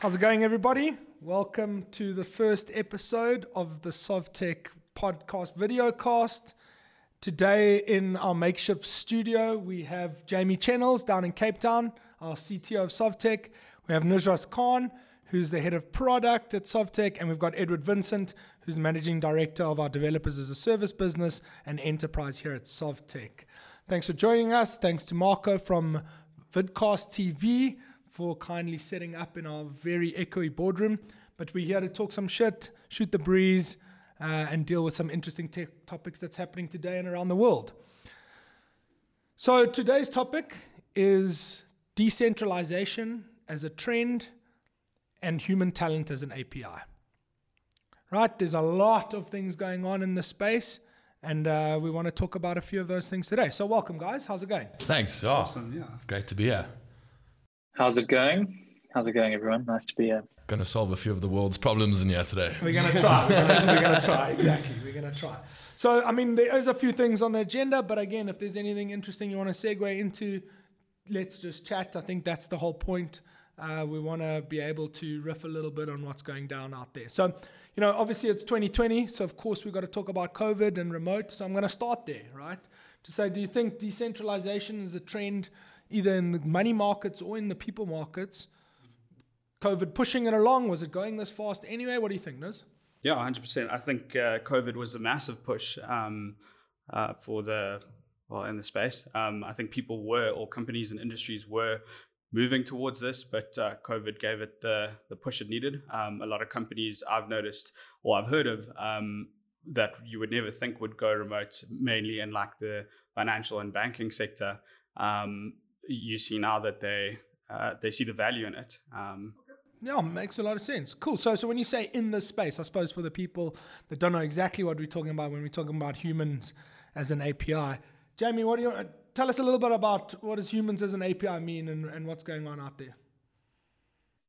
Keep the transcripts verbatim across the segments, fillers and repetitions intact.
How's it going, everybody? Welcome to the first episode of the SovTech podcast videocast. Today in our makeshift studio, we have Jamie Chennels down in Cape Town, our C T O of SovTech. We have Nusrat Khan, who's the head of product at SovTech, and we've got Edward Vincent, who's the managing director of our developers as a service business and enterprise here at SovTech. Thanks for joining us. Thanks to Marco from Vidcast T V for kindly setting up in our very echoey boardroom. But we're here to talk some shit, shoot the breeze, uh, and deal with some interesting tech topics that's happening today and around the world. So today's topic is decentralization as a trend and human talent as an A P I. Right, there's a lot of things going on in this space, and uh, we want to talk about a few of those things today. So welcome, guys. How's it going? Thanks. Oh, awesome. Yeah. Great to be here. How's it going? How's it going, everyone? Nice to be here. Going to solve a few of the world's problems in here today. We're going to try. We're going to try. Exactly. We're going to try. So, I mean, there is a few things on the agenda, but again, if there's anything interesting you want to segue into, let's just chat. I think that's the whole point. Uh, we want to be able to riff a little bit on what's going down out there. So, you know, obviously it's twenty twenty, so of course we've got to talk about COVID and remote. So I'm going to start there, right? To say, do you think decentralization is a trend either in the money markets or in the people markets? COVID pushing it along, was it going this fast anyway? What do you think, Niz? Yeah, one hundred percent. I think uh, COVID was a massive push um, uh, for the, well, in the space. Um, I think people were, or companies and industries were, moving towards this, but uh, COVID gave it the, the push it needed. Um, a lot of companies I've noticed, or I've heard of, um, that you would never think would go remote, mainly in like the financial and banking sector. Um, you see now that they uh, they see the value in it. Um, yeah, makes a lot of sense. Cool. So, so when you say in this space, I suppose for the people that don't know exactly what we're talking about when we're talking about humans as an A P I, Jamie, what do you? Tell us a little bit about what does humans as an A P I mean and, and what's going on out there?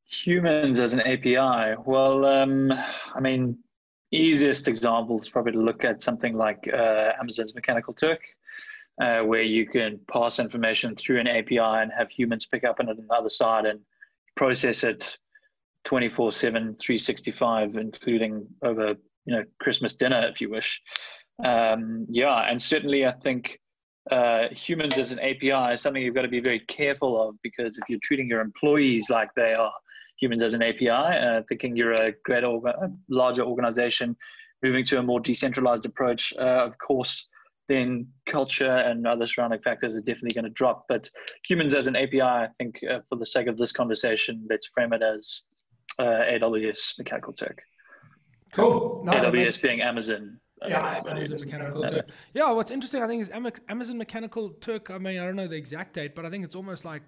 Humans as an A P I. Well, um, I mean, easiest example is probably to look at something like uh, Amazon's Mechanical Turk, uh, where you can pass information through an A P I and have humans pick up on it on the other side and process it twenty-four seven, three sixty-five, including over, you know, Christmas dinner, if you wish. Um, yeah, and certainly I think Uh, humans as an A P I is something you've got to be very careful of, because if you're treating your employees like they are humans as an A P I, uh, thinking you're a greater, orga- larger organization moving to a more decentralized approach, uh, of course, then culture and other surrounding factors are definitely going to drop. But humans as an A P I, I think uh, for the sake of this conversation, let's frame it as uh, A W S Mechanical Turk. Cool. No, A W S makes- being Amazon. Yeah, Amazon Mechanical Turk. Yeah, what's interesting, I think, is Amazon Mechanical Turk, I mean, I don't know the exact date, but I think it's almost like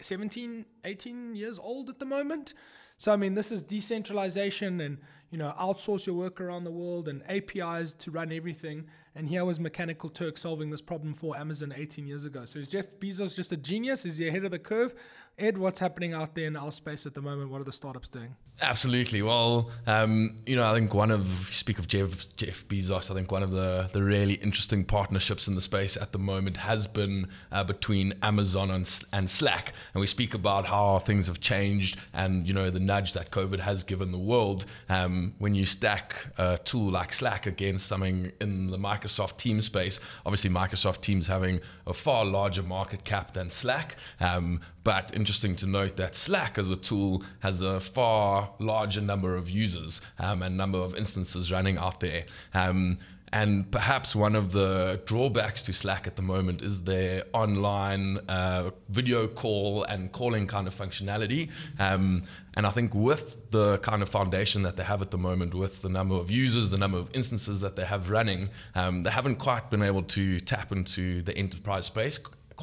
seventeen, eighteen years old at the moment. So, I mean, this is decentralization and, you know, outsource your work around the world and A P Is to run everything. And here was Mechanical Turk solving this problem for Amazon eighteen years ago. So is Jeff Bezos just a genius? Is he ahead of the curve? Ed, what's happening out there in our space at the moment? What are the startups doing? Absolutely. Well, um, you know, I think one of, you speak of Jeff, Jeff Bezos, I think one of the, the really interesting partnerships in the space at the moment has been uh, between Amazon and, and Slack. And we speak about how things have changed and, you know, the nudge that COVID has given the world. Um, when you stack a tool like Slack against something in the Microsoft Teams space, obviously Microsoft Teams having a far larger market cap than Slack. Um, But interesting to note that Slack as a tool has a far larger number of users um, and number of instances running out there. Um, and perhaps one of the drawbacks to Slack at the moment is their online uh, video call and calling kind of functionality. Um, and I think with the kind of foundation that they have at the moment, with the number of users, the number of instances that they have running, um, they haven't quite been able to tap into the enterprise space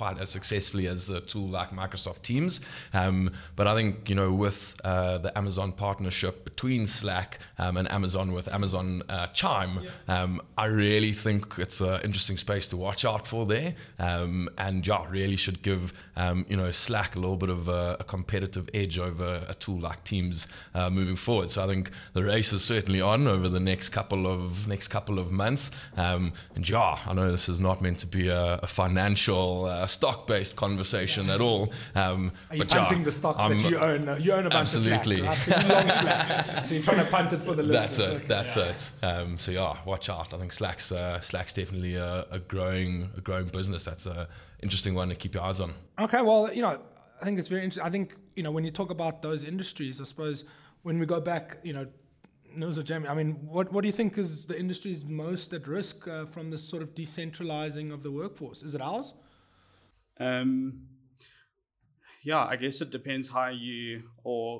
quite as successfully as a tool like Microsoft Teams. Um, but I think, you know, with uh, the Amazon partnership between Slack um, and Amazon with Amazon uh, Chime, yeah. um, I really think it's an interesting space to watch out for there. Um, and yeah, really should give, um, you know, Slack a little bit of a, a competitive edge over a tool like Teams uh, moving forward. So I think the race is certainly on over the next couple of next couple of months. Um, and yeah, I know this is not meant to be a, a financial uh, a stock-based conversation yeah. at all. Um, Are you but punting yeah, the stocks I'm, that you own? You own a bunch absolutely. of Slack. Absolutely. Long Slack. So you're trying to punt it for the listeners. That's it. Okay. That's yeah. it. Um, so yeah, watch out. I think Slack's uh, Slack's definitely a, a growing a growing business. That's an interesting one to keep your eyes on. Okay. Well, you know, I think it's very interesting. I think, you know, when you talk about those industries, I suppose when we go back, you know, Jamie, I mean, what, what do you think is the industry's most at risk uh, from this sort of decentralizing of the workforce? Is it ours? Um, yeah, I guess it depends how you or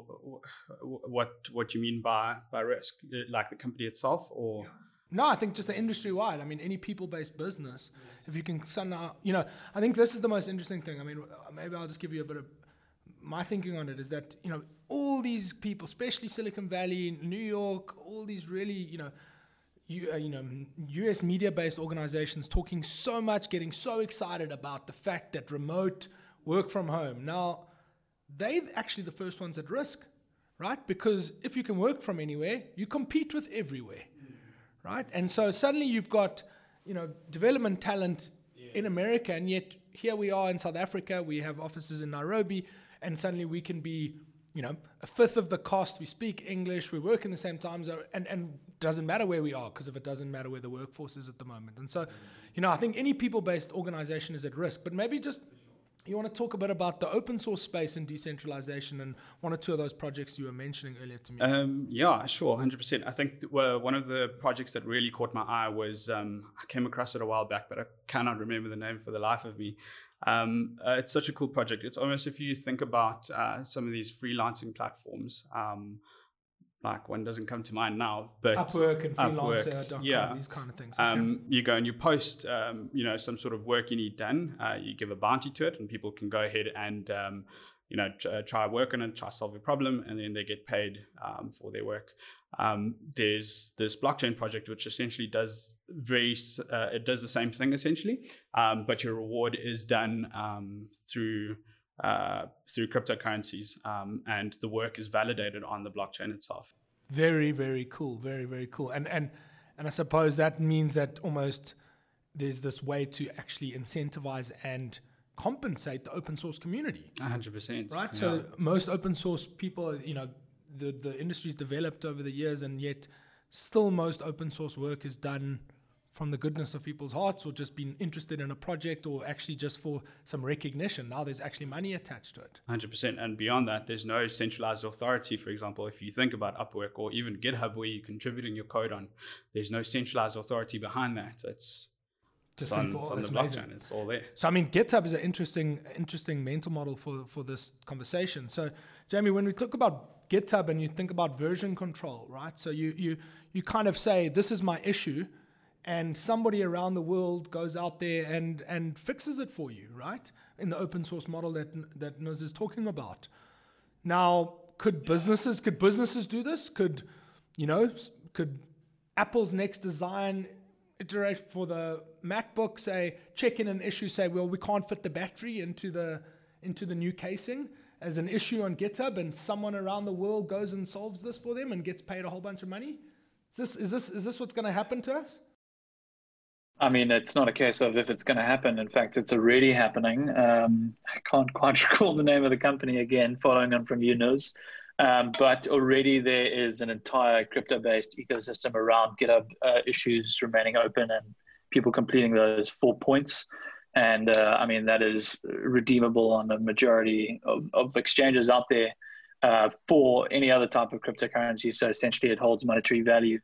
what what you mean by, by risk, like the company itself or... No, I think just the industry-wide. I mean, any people-based business, if you can somehow... You know, I think this is the most interesting thing. I mean, maybe I'll just give you a bit of... My thinking on it is that, you know, all these people, especially Silicon Valley, New York, all these really, you know, you, uh, you know, U S media-based organizations talking so much, getting so excited about the fact that remote work from home. Now, they're actually the first ones at risk, right? Because if you can work from anywhere, you compete with everywhere, mm-hmm. right? And so suddenly you've got, you know, development talent yeah. in America, and yet here we are in South Africa. We have offices in Nairobi. And suddenly we can be, you know, a fifth of the cost. We speak English. We work in the same time zone. And and doesn't matter where we are, because if it doesn't matter where the workforce is at the moment. And so, you know, I think any people-based organization is at risk. But maybe just you want to talk a bit about the open source space and decentralization and one or two of those projects you were mentioning earlier to me. Um, yeah, sure, one hundred percent. I think th- well, one of the projects that really caught my eye was, um, I came across it a while back, but I cannot remember the name for the life of me. Um, uh, it's such a cool project. It's almost, if you think about uh, some of these freelancing platforms, um, like one doesn't come to mind now, but Upwork and Freelancer, Docker, yeah. these kind of things. Okay. Um, you go and you post, um, you know, some sort of work you need done. Uh, you give a bounty to it, and people can go ahead and, um, you know, try, try work on it, try solve a problem, and then they get paid um, for their work. Um, there's this blockchain project which essentially does very, uh, it does the same thing essentially, um, but your reward is done um, through uh, through cryptocurrencies, um, and the work is validated on the blockchain itself. Very, very cool. Very, very cool. And and and I suppose that means that almost there's this way to actually incentivize and compensate the open source community. one hundred percent. Right? Yeah. So most open source people, you know, the, the industry's developed over the years, and yet still most open source work is done from the goodness of people's hearts, or just being interested in a project, or actually just for some recognition. Now there's actually money attached to it. one hundred percent. And beyond that, there's no centralized authority. For example, if you think about Upwork or even GitHub, where you're contributing your code on, there's no centralized authority behind that. It's just it's on, for, it's on the amazing. blockchain. It's all there. So, I mean, GitHub is an interesting interesting mental model for, for this conversation. So, Jamie, when we talk about GitHub and you think about version control, right? So you you you kind of say, this is my issue, and somebody around the world goes out there and, and fixes it for you, right? In the open source model that that Nuz is talking about. Now, could yeah. businesses could businesses do this? Could, you know, could Apple's next design iterate for the MacBook say, check in an issue, say, well, we can't fit the battery into the into the new casing as an issue on GitHub, and someone around the world goes and solves this for them and gets paid a whole bunch of money? Is this is this is this what's going to happen to us? I mean, it's not a case of if it's going to happen. In fact, it's already happening. Um, I can't quite recall the name of the company again, following on from you, Nuz. Um, but already there is an entire crypto-based ecosystem around GitHub uh, issues remaining open and people completing those four points. And uh, I mean, that is redeemable on the majority of, of exchanges out there uh, for any other type of cryptocurrency. So essentially it holds monetary value.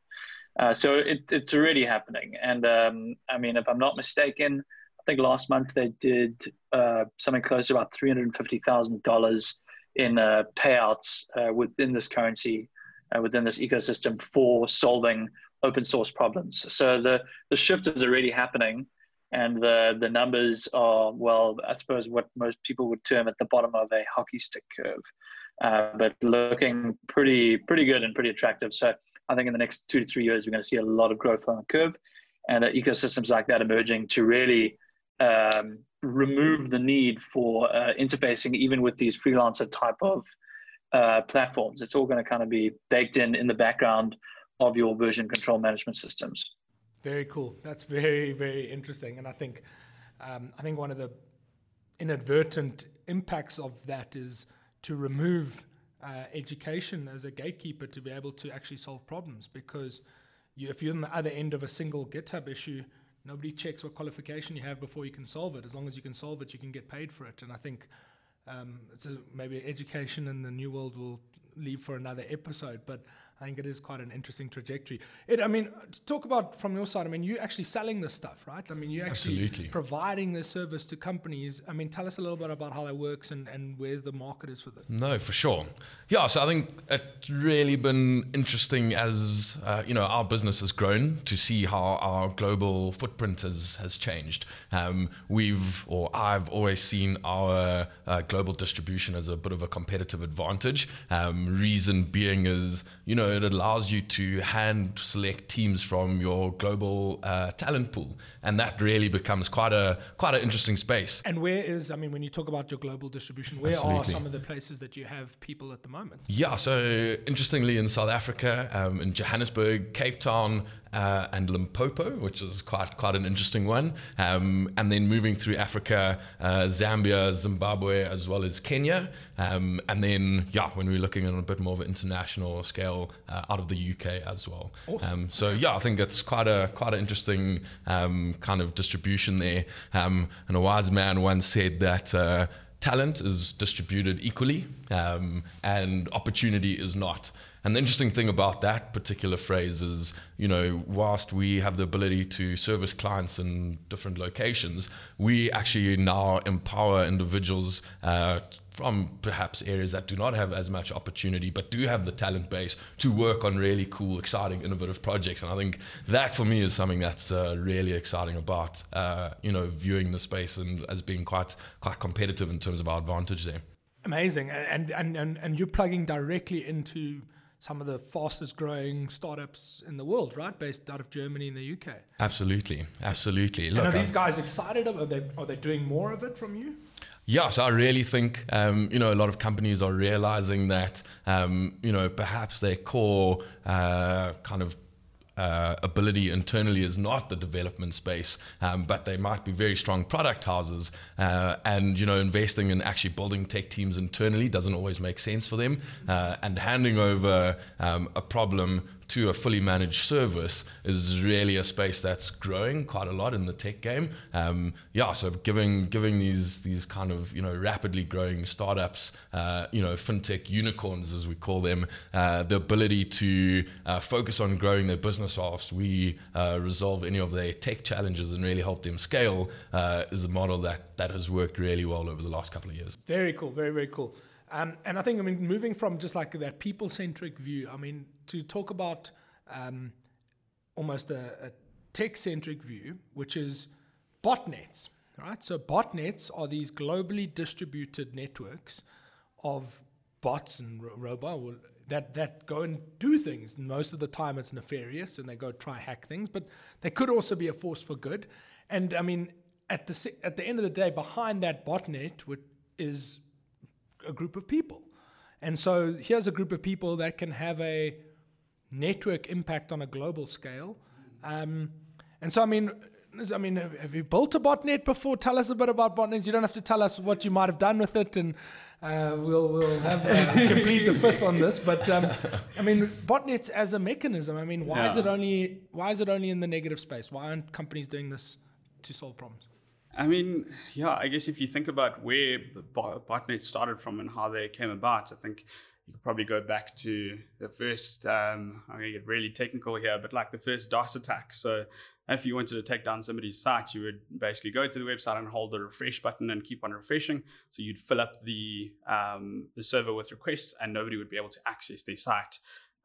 Uh, so it, it's already happening. And um, I mean, if I'm not mistaken, I think last month they did uh, something close to about three hundred fifty thousand dollars in uh, payouts uh, within this currency, uh, within this ecosystem for solving open source problems. So the, the shift is already happening. And the, the numbers are, well, I suppose what most people would term at the bottom of a hockey stick curve, uh, but looking pretty, pretty good and pretty attractive. So I think in the next two to three years, we're going to see a lot of growth on the curve, and uh, ecosystems like that emerging to really um, remove the need for uh, interfacing even with these freelancer type of uh, platforms. It's all going to kind of be baked in in the background of your version control management systems. Very cool. That's very, very interesting. And I think um, I think one of the inadvertent impacts of that is to remove uh, education as a gatekeeper to be able to actually solve problems, because you, if you're on the other end of a single GitHub issue, nobody checks what qualification you have before you can solve it. As long as you can solve it, you can get paid for it. And I think um, it's a, maybe education in the new world will leave for another episode, but I think it is quite an interesting trajectory. It, I mean, to talk about from your side, I mean, you're actually selling this stuff, right? I mean, you're actually Absolutely. providing this service to companies. I mean, tell us a little bit about how that works and, and where the market is for that. No, for sure. Yeah, so I think it's really been interesting as, uh, you know, our business has grown to see how our global footprint has, has changed. Um, we've, or I've always seen our uh, global distribution as a bit of a competitive advantage. Um, reason being is, you know, it allows you to hand select teams from your global uh, talent pool, and that really becomes quite a quite an interesting space. And where is, I mean, when you talk about your global distribution, where Absolutely. are some of the places that you have people at the moment? Yeah, so interestingly in South Africa, um, in Johannesburg, Cape Town, Uh, and Limpopo, which is quite quite an interesting one. Um, and then moving through Africa, uh, Zambia, Zimbabwe, as well as Kenya. Um, and then, yeah, when we're looking at a bit more of an international scale, uh, out of the U K as well. Awesome. Um, so yeah, I think that's quite a quite an interesting um, kind of distribution there. Um, and a wise man once said that uh, talent is distributed equally, um, and opportunity is not. And the interesting thing about that particular phrase is, you know, whilst we have the ability to service clients in different locations, we actually now empower individuals uh, from perhaps areas that do not have as much opportunity, but do have the talent base to work on really cool, exciting, innovative projects. And I think that for me is something that's uh, really exciting about, uh, you know, viewing the space and as being quite, quite competitive in terms of our advantage there. Amazing. And, and, and, and you're plugging directly into some of the fastest growing startups in the world, right? Based out of Germany and the U K. Absolutely, absolutely. Look, and are these guys excited? Are they, are they doing more of it from you? Yeah, so I really think, um, you know, a lot of companies are realizing that, um, you know, perhaps their core uh, kind of Uh, ability internally is not the development space, um, but they might be very strong product houses, uh, and you know, investing in actually building tech teams internally doesn't always make sense for them, uh, and handing over um, a problem to a fully managed service is really a space that's growing quite a lot in the tech game. Um, yeah, so giving giving these these kind of, you know, rapidly growing startups, uh, you know, fintech unicorns as we call them, uh, the ability to uh, focus on growing their business whilst we uh, resolve any of their tech challenges and really help them scale uh, is a model that that has worked really well over the last couple of years. Very cool, very, very cool. Um, and I think, I mean, moving from just like that people-centric view, I mean, to talk about um, almost a, a tech-centric view, which is botnets, right? So botnets are these globally distributed networks of bots and ro- robots that, that go and do things. Most of the time it's nefarious and they go try hack things, but they could also be a force for good. And I mean, at the at the end of the day, behind that botnet which is a group of people. And so here's a group of people that can have a network impact on a global scale. Um, and so, I mean, I mean, have you built a botnet before? Tell us a bit about botnets. You don't have to tell us what you might have done with it, and uh, we'll we'll have uh, complete the fifth on this. But um, I mean, botnets as a mechanism. I mean, why yeah. is it only why is it only in the negative space? Why aren't companies doing this to solve problems? I mean, yeah, I guess if you think about where botnets started from and how they came about, I think you could probably go back to the first, um, I'm going to get really technical here, but like the first DOS attack. So if you wanted to take down somebody's site, you would basically go to the website and hold the refresh button and keep on refreshing. So you'd fill up the um, the server with requests and nobody would be able to access their site.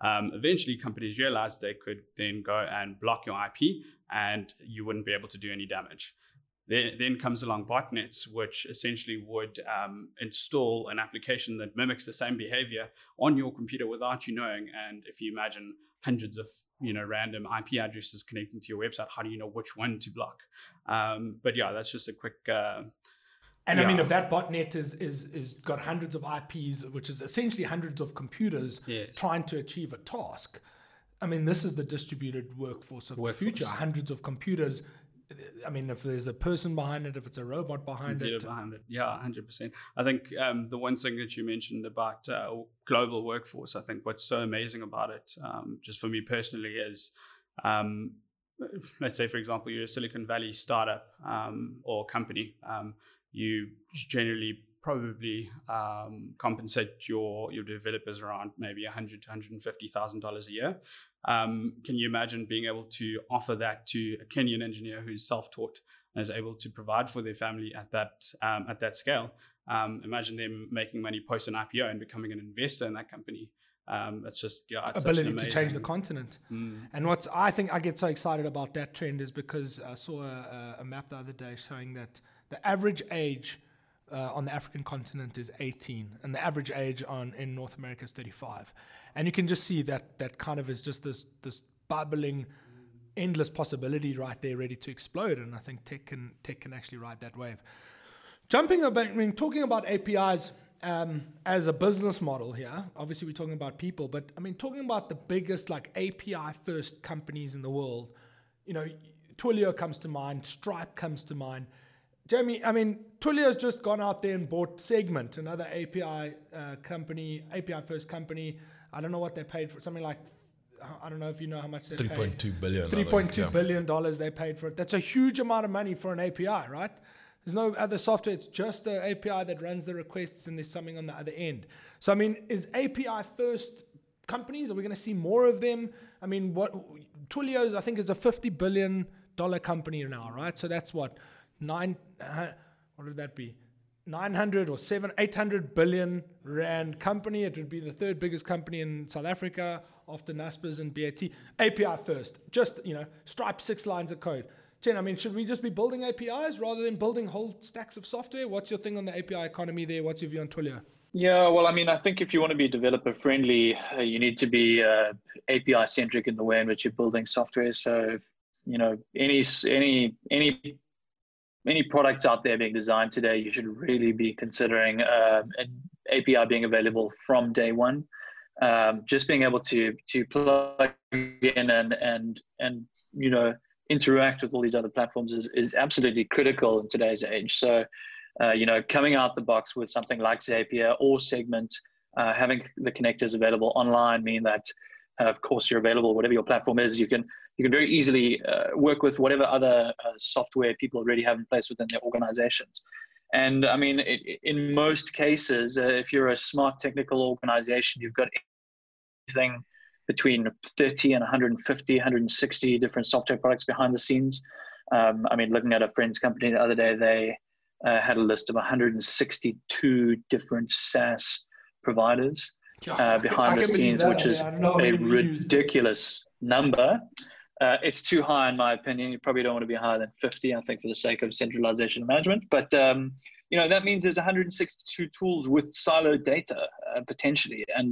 Um, eventually, companies realized they could then go and block your I P and you wouldn't be able to do any damage. Then comes along botnets, which essentially would um, install an application that mimics the same behavior on your computer without you knowing. And if you imagine hundreds of, you know, random I P addresses connecting to your website, how do you know which one to block? Um, but yeah, that's just a quick... Uh, and yeah. I mean, if that botnet is is is got hundreds of I Ps, which is essentially hundreds of computers yes. trying to achieve a task, I mean, this is the distributed workforce of workforce. the future. Hundreds of computers I mean, if there's a person behind it, if it's a robot behind Computer it. behind it. Yeah, one hundred percent. I think um, the one thing that you mentioned about uh, global workforce, I think what's so amazing about it, um, just for me personally, is um, let's say, for example, you're a Silicon Valley startup um, or company. Um, you generally probably um, compensate your, your developers around maybe one hundred thousand dollars to one hundred fifty thousand dollars a year. Um, can you imagine being able to offer that to a Kenyan engineer who's self-taught and is able to provide for their family at that um, at that scale? Um, imagine them making money post an I P O and becoming an investor in that company. Um, it's just yeah, it's ability amazing... to change the continent. Mm. And what's I think I get so excited about that trend is because I saw a, a map the other day showing that the average age Uh, on the African continent is eighteen, and the average age on in North America is thirty-five. And you can just see that that kind of is just this this bubbling, endless possibility right there, ready to explode. And I think tech can tech can actually ride that wave. Jumping about, I mean, talking about A P Is um, as a business model here. Obviously, we're talking about people, but I mean, talking about the biggest like A P I first companies in the world. You know, Twilio comes to mind, Stripe comes to mind. Jamie, I mean, Twilio's just gone out there and bought Segment, another A P I uh, company, A P I first company. I don't know what they paid for, something like, I don't know if you know how much they paid. three point two billion dollars. three point two billion dollars yeah. They paid for it. That's a huge amount of money for an A P I, right? There's no other software. It's just the A P I that runs the requests, and there's something on the other end. So, I mean, is A P I first companies, are we going to see more of them? I mean, what Twilio's, I think, is a fifty billion dollars company now, right? So that's what? Nine, uh, what would that be? Nine hundred or seven, eight hundred billion rand company. It would be the third biggest company in South Africa after NASPERS and B A T. A P I first, just you know, Stripe six lines of code. Jen, I mean, should we just be building A P Is rather than building whole stacks of software? What's your thing on the A P I economy there? What's your view on Twilio? Yeah, well, I mean, I think if you want to be developer friendly, uh, you need to be uh, A P I centric in the way in which you're building software. So, you know, any any any. Many products out there being designed today, you should really be considering uh, an A P I being available from day one. Um, just being able to to plug in and and and you know interact with all these other platforms is, is absolutely critical in today's age. So, uh, you know, coming out the box with something like Zapier or Segment, uh, having the connectors available online mean that, uh, of course, you're available whatever your platform is. You can. You can very easily uh, work with whatever other uh, software people already have in place within their organizations. And I mean, it, in most cases, uh, if you're a smart technical organization, you've got anything between thirty and one hundred fifty, one hundred sixty different software products behind the scenes. Um, I mean, looking at a friend's company the other day, they uh, had a list of one hundred sixty-two different SaaS providers uh, behind the scenes, which is a ridiculous number. Uh, it's too high, in my opinion. You probably don't want to be higher than fifty, I think, for the sake of centralization and management. But, um, you know, that means there's one hundred sixty-two tools with siloed data, uh, potentially. And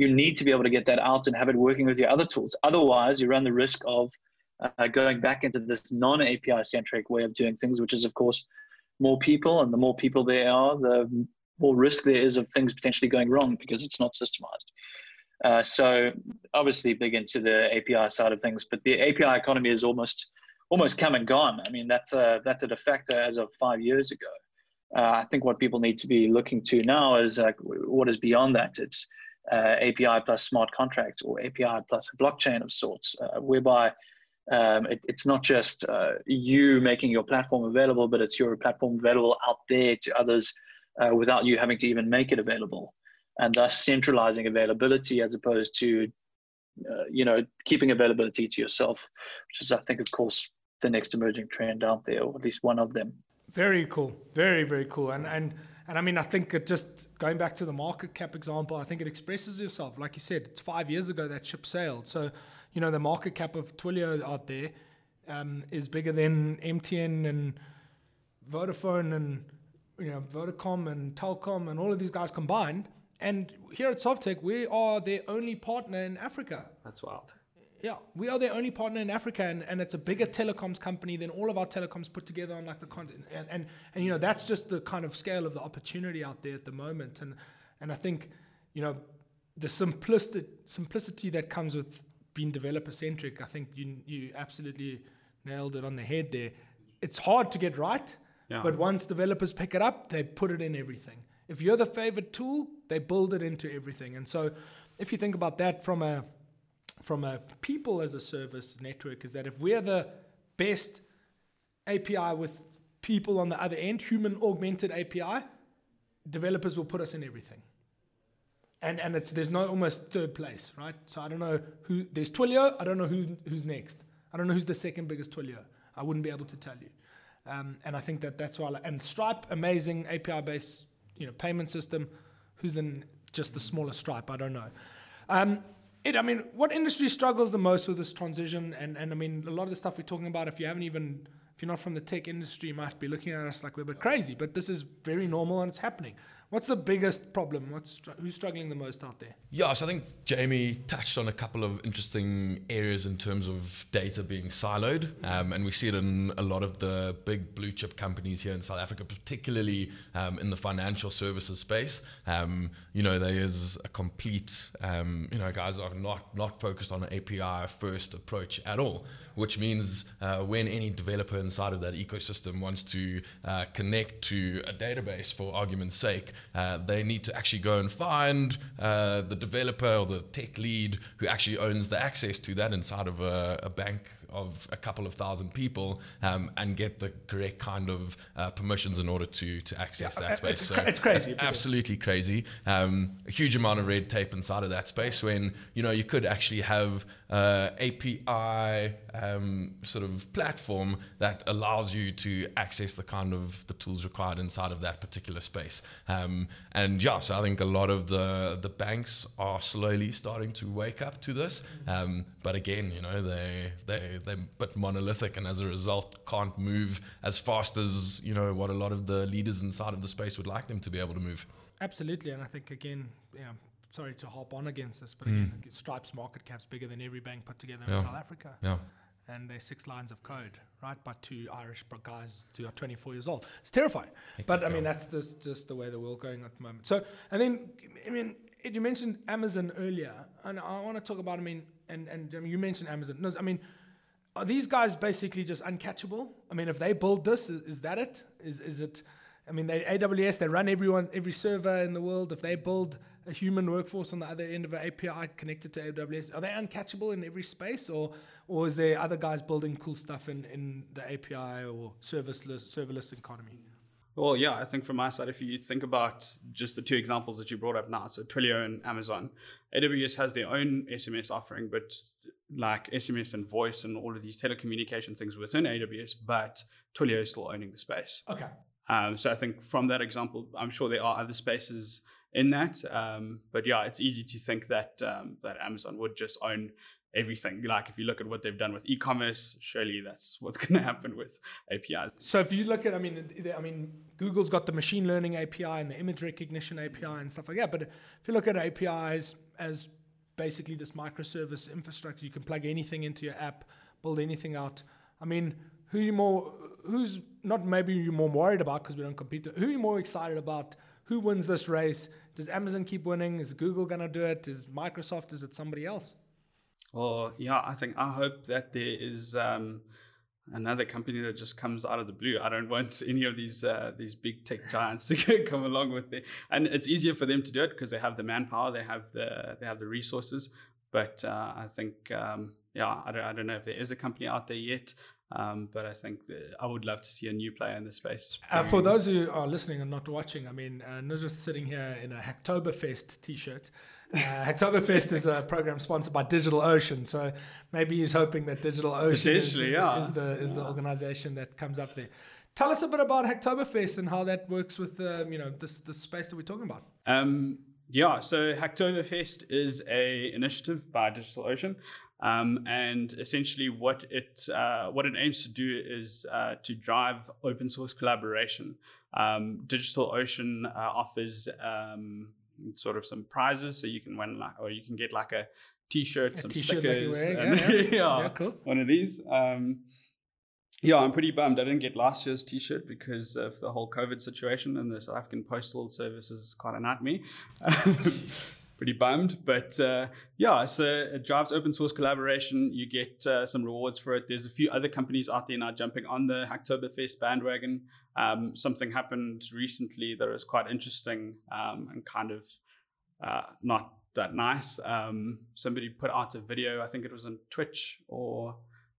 you need to be able to get that out and have it working with your other tools. Otherwise, you run the risk of uh, going back into this non-A P I-centric way of doing things, which is, of course, more people. And the more people there are, the more risk there is of things potentially going wrong because it's not systemized. Uh, so obviously big into the A P I side of things, but the A P I economy is almost almost come and gone. I mean, that's a, that's a de facto as of five years ago. Uh, I think what people need to be looking to now is like what is beyond that. It's uh, A P I plus smart contracts or A P I plus a blockchain of sorts, uh, whereby um, it, it's not just uh, you making your platform available, but it's your platform available out there to others uh, without you having to even make it available. And thus centralizing availability as opposed to, uh, you know, keeping availability to yourself, which is, I think, of course, the next emerging trend out there, or at least one of them. Very cool. Very, very cool. And, and, and I mean, I think it just going back to the market cap example, I think it expresses yourself. Like you said, it's five years ago that ship sailed. So, you know, the market cap of Twilio out there um, is bigger than M T N and Vodafone and, you know, Vodacom and Telkom and all of these guys combined. And here at SovTech, we are their only partner in Africa. That's wild. Yeah, we are their only partner in Africa, and, and it's a bigger telecoms company than all of our telecoms put together on like the continent. And, and and you know that's just the kind of scale of the opportunity out there at the moment. And and I think you know the simplicity simplicity that comes with being developer centric. I think you you absolutely nailed it on the head there. it's hard to get right, yeah. but once developers pick it up, they put it in everything. If you're the favorite tool, they build it into everything. And so if you think about that from a from a people as a service network, is that if we're the best A P I with people on the other end, human augmented A P I, developers will put us in everything. And and it's there's no almost third place, right? So I don't know who, there's Twilio, I don't know who who's next. I don't know who's the second biggest Twilio. I wouldn't be able to tell you. Um, and I think that that's why, I like, and Stripe, amazing A P I-based you know, payment system, who's then just the smaller Stripe, I don't know. Um, It, I mean, what industry struggles the most with this transition? And, and I mean, a lot of the stuff we're talking about, if you haven't even, if you're not from the tech industry, you might be looking at us like we're a bit crazy, but this is very normal and it's happening. What's the biggest problem? What's who's struggling the most out there? Yeah, so I think Jamie touched on a couple of interesting areas in terms of data being siloed. Um, and we see it in a lot of the big blue chip companies here in South Africa, particularly um, in the financial services space. Um, you know, there is a complete, um, you know, guys are not, not focused on an A P I first approach at all, which means uh, when any developer inside of that ecosystem wants to uh, connect to a database for argument's sake, Uh, they need to actually go and find uh, the developer or the tech lead who actually owns the access to that inside of a, a bank of a couple of thousand people, um, and get the correct kind of uh, permissions in order to to access yeah, that it's space. Cr- so it's crazy. It's absolutely crazy. Um, a huge amount of red tape inside of that space when, you know, you could actually have uh, A P I um, sort of platform that allows you to access the kind of the tools required inside of that particular space. Um, and yeah, so I think a lot of the, the banks are slowly starting to wake up to this. Um, but again, you know, they, they, they're a bit monolithic and as a result can't move as fast as, you know, what a lot of the leaders inside of the space would like them to be able to move. Absolutely. And I think, again, you know, sorry to hop on against this, but again, mm. Stripe's market cap's bigger than every bank put together yeah. in South Africa. Yeah. And they're six lines of code, right? By two Irish guys who are twenty-four years old. It's terrifying. It but I mean, go. that's this, just the way the world's going at the moment. So, and then, I mean, Ed, you mentioned Amazon earlier, and I want to talk about, I mean, and, and I mean, you mentioned Amazon. No, I mean, are these guys basically just uncatchable? I mean, if they build this, is, is that it? Is is it, I mean, they A W S, they run everyone, every server in the world. If they build a human workforce on the other end of an A P I connected to A W S, are they uncatchable in every space, or or is there other guys building cool stuff in, in the A P I or serverless serverless economy? Well, yeah, I think from my side, if you think about just the two examples that you brought up now, so Twilio and Amazon, A W S has their own S M S offering, but like S M S and voice and all of these telecommunication things within A W S, but Twilio is still owning the space. Okay. Um, so I think from that example, I'm sure there are other spaces in that, um, but yeah, it's easy to think that um, that Amazon would just own everything. Like if you look at what they've done with e-commerce, surely that's what's going to happen with A P Is. So if you look at, I mean, I mean, Google's got the machine learning A P I and the image recognition A P I and stuff like that. But if you look at A P Is as basically this microservice infrastructure, you can plug anything into your app, build anything out. I mean, who are you more? Who's not maybe you're more worried about because we don't compete? Who are you more excited about? Who wins this race? Does Amazon keep winning? Is Google going to do it? Is Microsoft? Is it somebody else? Well, yeah, I think I hope that there is um, another company that just comes out of the blue. I don't want any of these uh, these big tech giants to come along with it. And it's easier for them to do it because they have the manpower, they have the they have the resources. But uh, I think, um, yeah, I don't, I don't know if there is a company out there yet. Um, but I think that I would love to see a new player in the space. Uh, for those who are listening and not watching, I mean, uh, Nusrat's sitting here in a Hacktoberfest t-shirt. Uh, Hacktoberfest is a program sponsored by DigitalOcean, so maybe he's hoping that DigitalOcean is, yeah. is the is yeah. the organization that comes up there. Tell us a bit about Hacktoberfest and how that works with um, you know this this space that we're talking about. Um, yeah, so Hacktoberfest is a initiative by DigitalOcean. Um, and essentially what it uh, what it aims to do is uh, to drive open source collaboration. Um, DigitalOcean uh, offers um, sort of some prizes, so you can win like, or you can get like a t-shirt, a some t-shirt stickers, like and, yeah, yeah. yeah, yeah cool. one of these. Um, yeah, I'm pretty bummed I didn't get last year's t-shirt because of the whole COVID situation and the South African Postal Service is quite a nightmare. pretty bummed. But uh, yeah, so it drives open source collaboration. You get uh, some rewards for it. There's a few other companies out there now jumping on the Hacktoberfest bandwagon. Um, something happened recently that was quite interesting um, and kind of uh, not that nice. Um, somebody put out a video, I think it was on Twitch or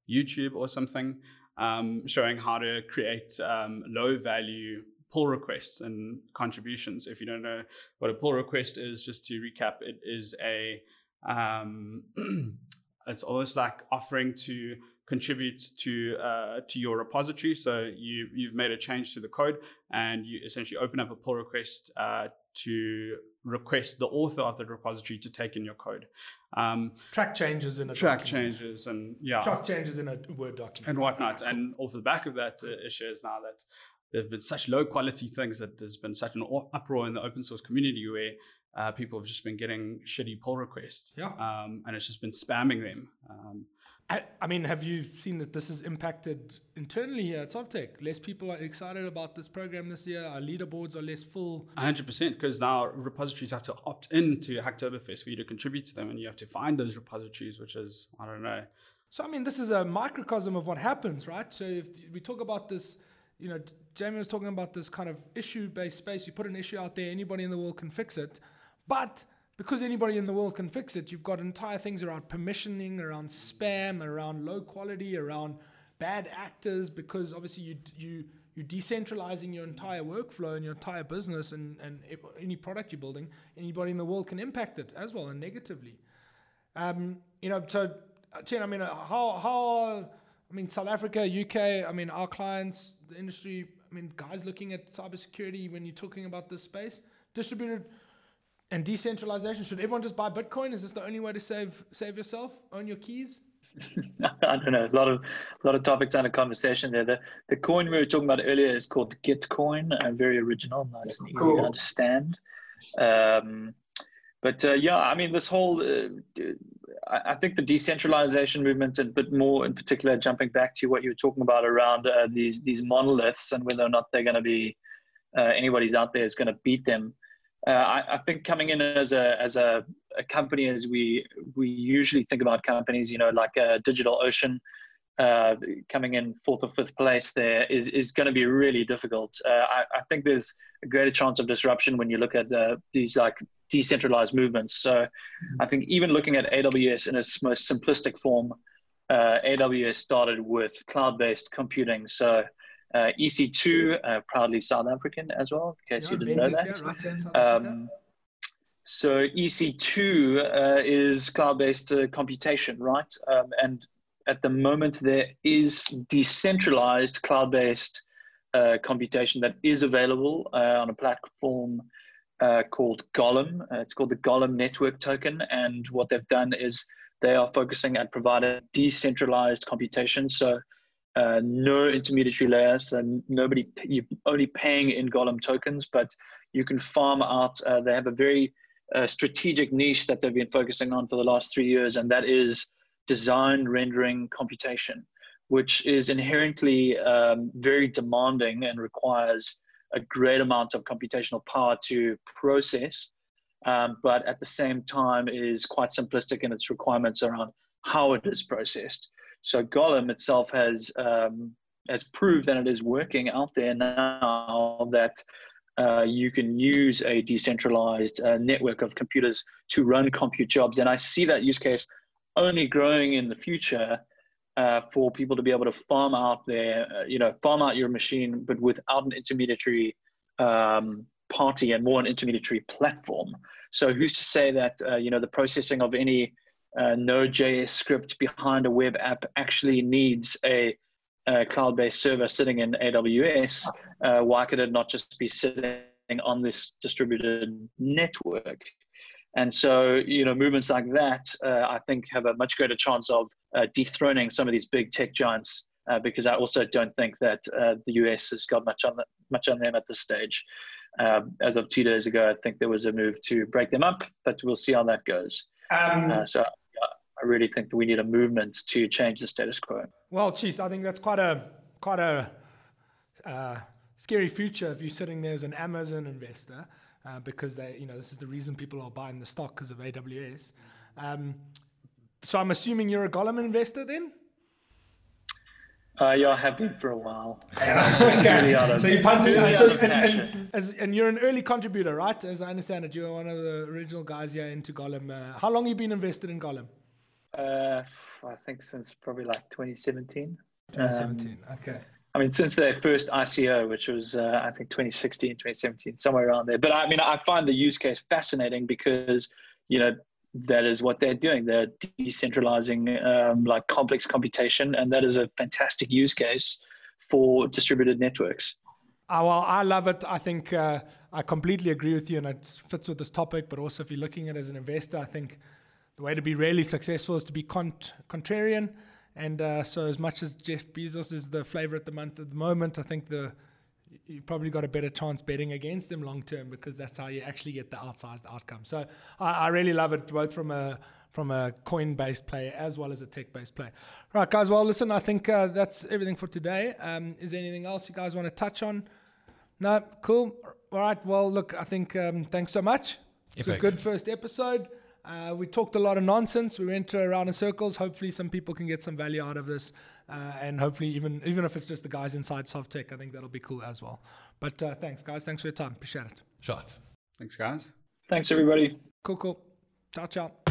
YouTube or something, um, showing how to create um, low value pull requests and contributions. If you don't know what a pull request is, just to recap, it is a, um, it's almost like offering to contribute to uh, to your repository. So you, you've made a change to the code and you essentially open up a pull request uh, to request the author of the repository to take in your code. Um, track changes in a track document. changes and yeah. Track changes in a Word document. And whatnot. Cool. And off the back of that, the issue is now that there have been such low quality things that there's been such an uproar in the open source community where uh, people have just been getting shitty pull requests. Yeah. Um, and it's just been spamming them. Um, I, I mean, have you seen that this is impacted internally here at SovTech? Less people are excited about this program this year. Our leaderboards are less full. one hundred percent, because now repositories have to opt in to Hacktoberfest for you to contribute to them, and you have to find those repositories, which is, I don't know. So, I mean, this is a microcosm of what happens, right? So if we talk about this, you know, Jamie was talking about this kind of issue-based space. You put an issue out there, anybody in the world can fix it. But because anybody in the world can fix it, you've got entire things around permissioning, around spam, around low quality, around bad actors, because obviously you you you're decentralizing your entire workflow and your entire business and, and any product you're building. Anybody in the world can impact it as well, and negatively. Um, you know, so Chen, I mean, how how I mean, South Africa, U K, I mean, our clients, the industry, I mean, guys looking at cybersecurity when you're talking about this space, distributed. And decentralization, should everyone just buy Bitcoin? Is this the only way to save save yourself, own your keys? I don't know. A lot of a lot of topics under conversation there. The the coin we were talking about earlier is called Gitcoin. Uh, very original, nice and easy cool. to understand. Um, but uh, yeah, I mean, this whole uh, I, I think the decentralization movement, and but more in particular, jumping back to what you were talking about around uh, these these monoliths and whether or not they're going to be uh, anybody's out there is going to beat them. Uh, I, I think coming in as a as a, a company, as we we usually think about companies, you know, like a DigitalOcean, uh, coming in fourth or fifth place there is is going to be really difficult. Uh, I, I think there's a greater chance of disruption when you look at uh, these like decentralized movements. So mm-hmm. I think even looking at A W S in its most simplistic form, uh, A W S started with cloud-based computing. So Uh, E C two, uh, proudly South African as well, in case yeah, you didn't know that. Right um, so E C two uh, is cloud-based uh, computation, right? Um, and at the moment, there is decentralized cloud-based uh, computation that is available uh, on a platform uh, called Golem. Uh, it's called the Golem Network Token. And what they've done is they are focusing at providing decentralized computation. So Uh, no intermediary layers, and nobody, you're only paying in Golem tokens, but you can farm out. Uh, they have a very uh, strategic niche that they've been focusing on for the last three years, and that is design rendering computation, which is inherently um, very demanding and requires a great amount of computational power to process, um, but at the same time is quite simplistic in its requirements around how it is processed. So Golem itself has um, has proved that it is working out there now that uh, you can use a decentralized uh, network of computers to run compute jobs. And I see that use case only growing in the future uh, for people to be able to farm out their, uh, you know, farm out your machine, but without an intermediary um, party and more an intermediary platform. So who's to say that, uh, you know, the processing of any Uh, Node.js script behind a web app actually needs a, a cloud-based server sitting in A W S. Uh, why could it not just be sitting on this distributed network? And so, you know, movements like that, uh, I think, have a much greater chance of uh, dethroning some of these big tech giants, uh, because I also don't think that uh, the U S has got much on the, much on them at this stage. Uh, as of two days ago, I think there was a move to break them up, but we'll see how that goes. Um, uh, so I really think that we need a movement to change the status quo. Well, geez, I think that's quite a quite a uh, scary future if you're sitting there as an Amazon investor. uh, because they, you know, this is the reason people are buying the stock, because of A W S. Um, so I'm assuming you're a Golem investor then? Uh, yeah, I have been for a while. Okay. Really so you punted really so, and, and, as, and you're an early contributor, right? As I understand it, you were one of the original guys here into Golem. Uh, how long have you been invested in Golem? Uh, I think since probably like twenty seventeen. twenty seventeen, um, okay. I mean, since their first I C O, which was, uh, I think, twenty sixteen, twenty seventeen, somewhere around there. But I mean, I find the use case fascinating because, you know, that is what they're doing. They're decentralizing um, like complex computation, and that is a fantastic use case for distributed networks. Oh, well, I love it. I think uh, I completely agree with you, and it fits with this topic. But also, if you're looking at it as an investor, I think the way to be really successful is to be cont- contrarian. And uh, so, as much as Jeff Bezos is the flavor at the month at the moment, I think the you've probably got a better chance betting against them long term, because that's how you actually get the outsized outcome. So I, I really love it, both from a from a coin-based play as well as a tech-based play. Right, guys. Well, listen, I think uh, that's everything for today. Um, is there anything else you guys want to touch on? No? Cool. All right. Well, look, I think um, thanks so much. It's a good first episode. Uh, we talked a lot of nonsense. We went around in circles. Hopefully some people can get some value out of this. Uh, and hopefully, even even if it's just the guys inside SovTech, I think that'll be cool as well. But uh, thanks, guys. Thanks for your time. Appreciate it. Shot. Thanks, guys. Thanks, everybody. Cool, cool. Ciao, ciao.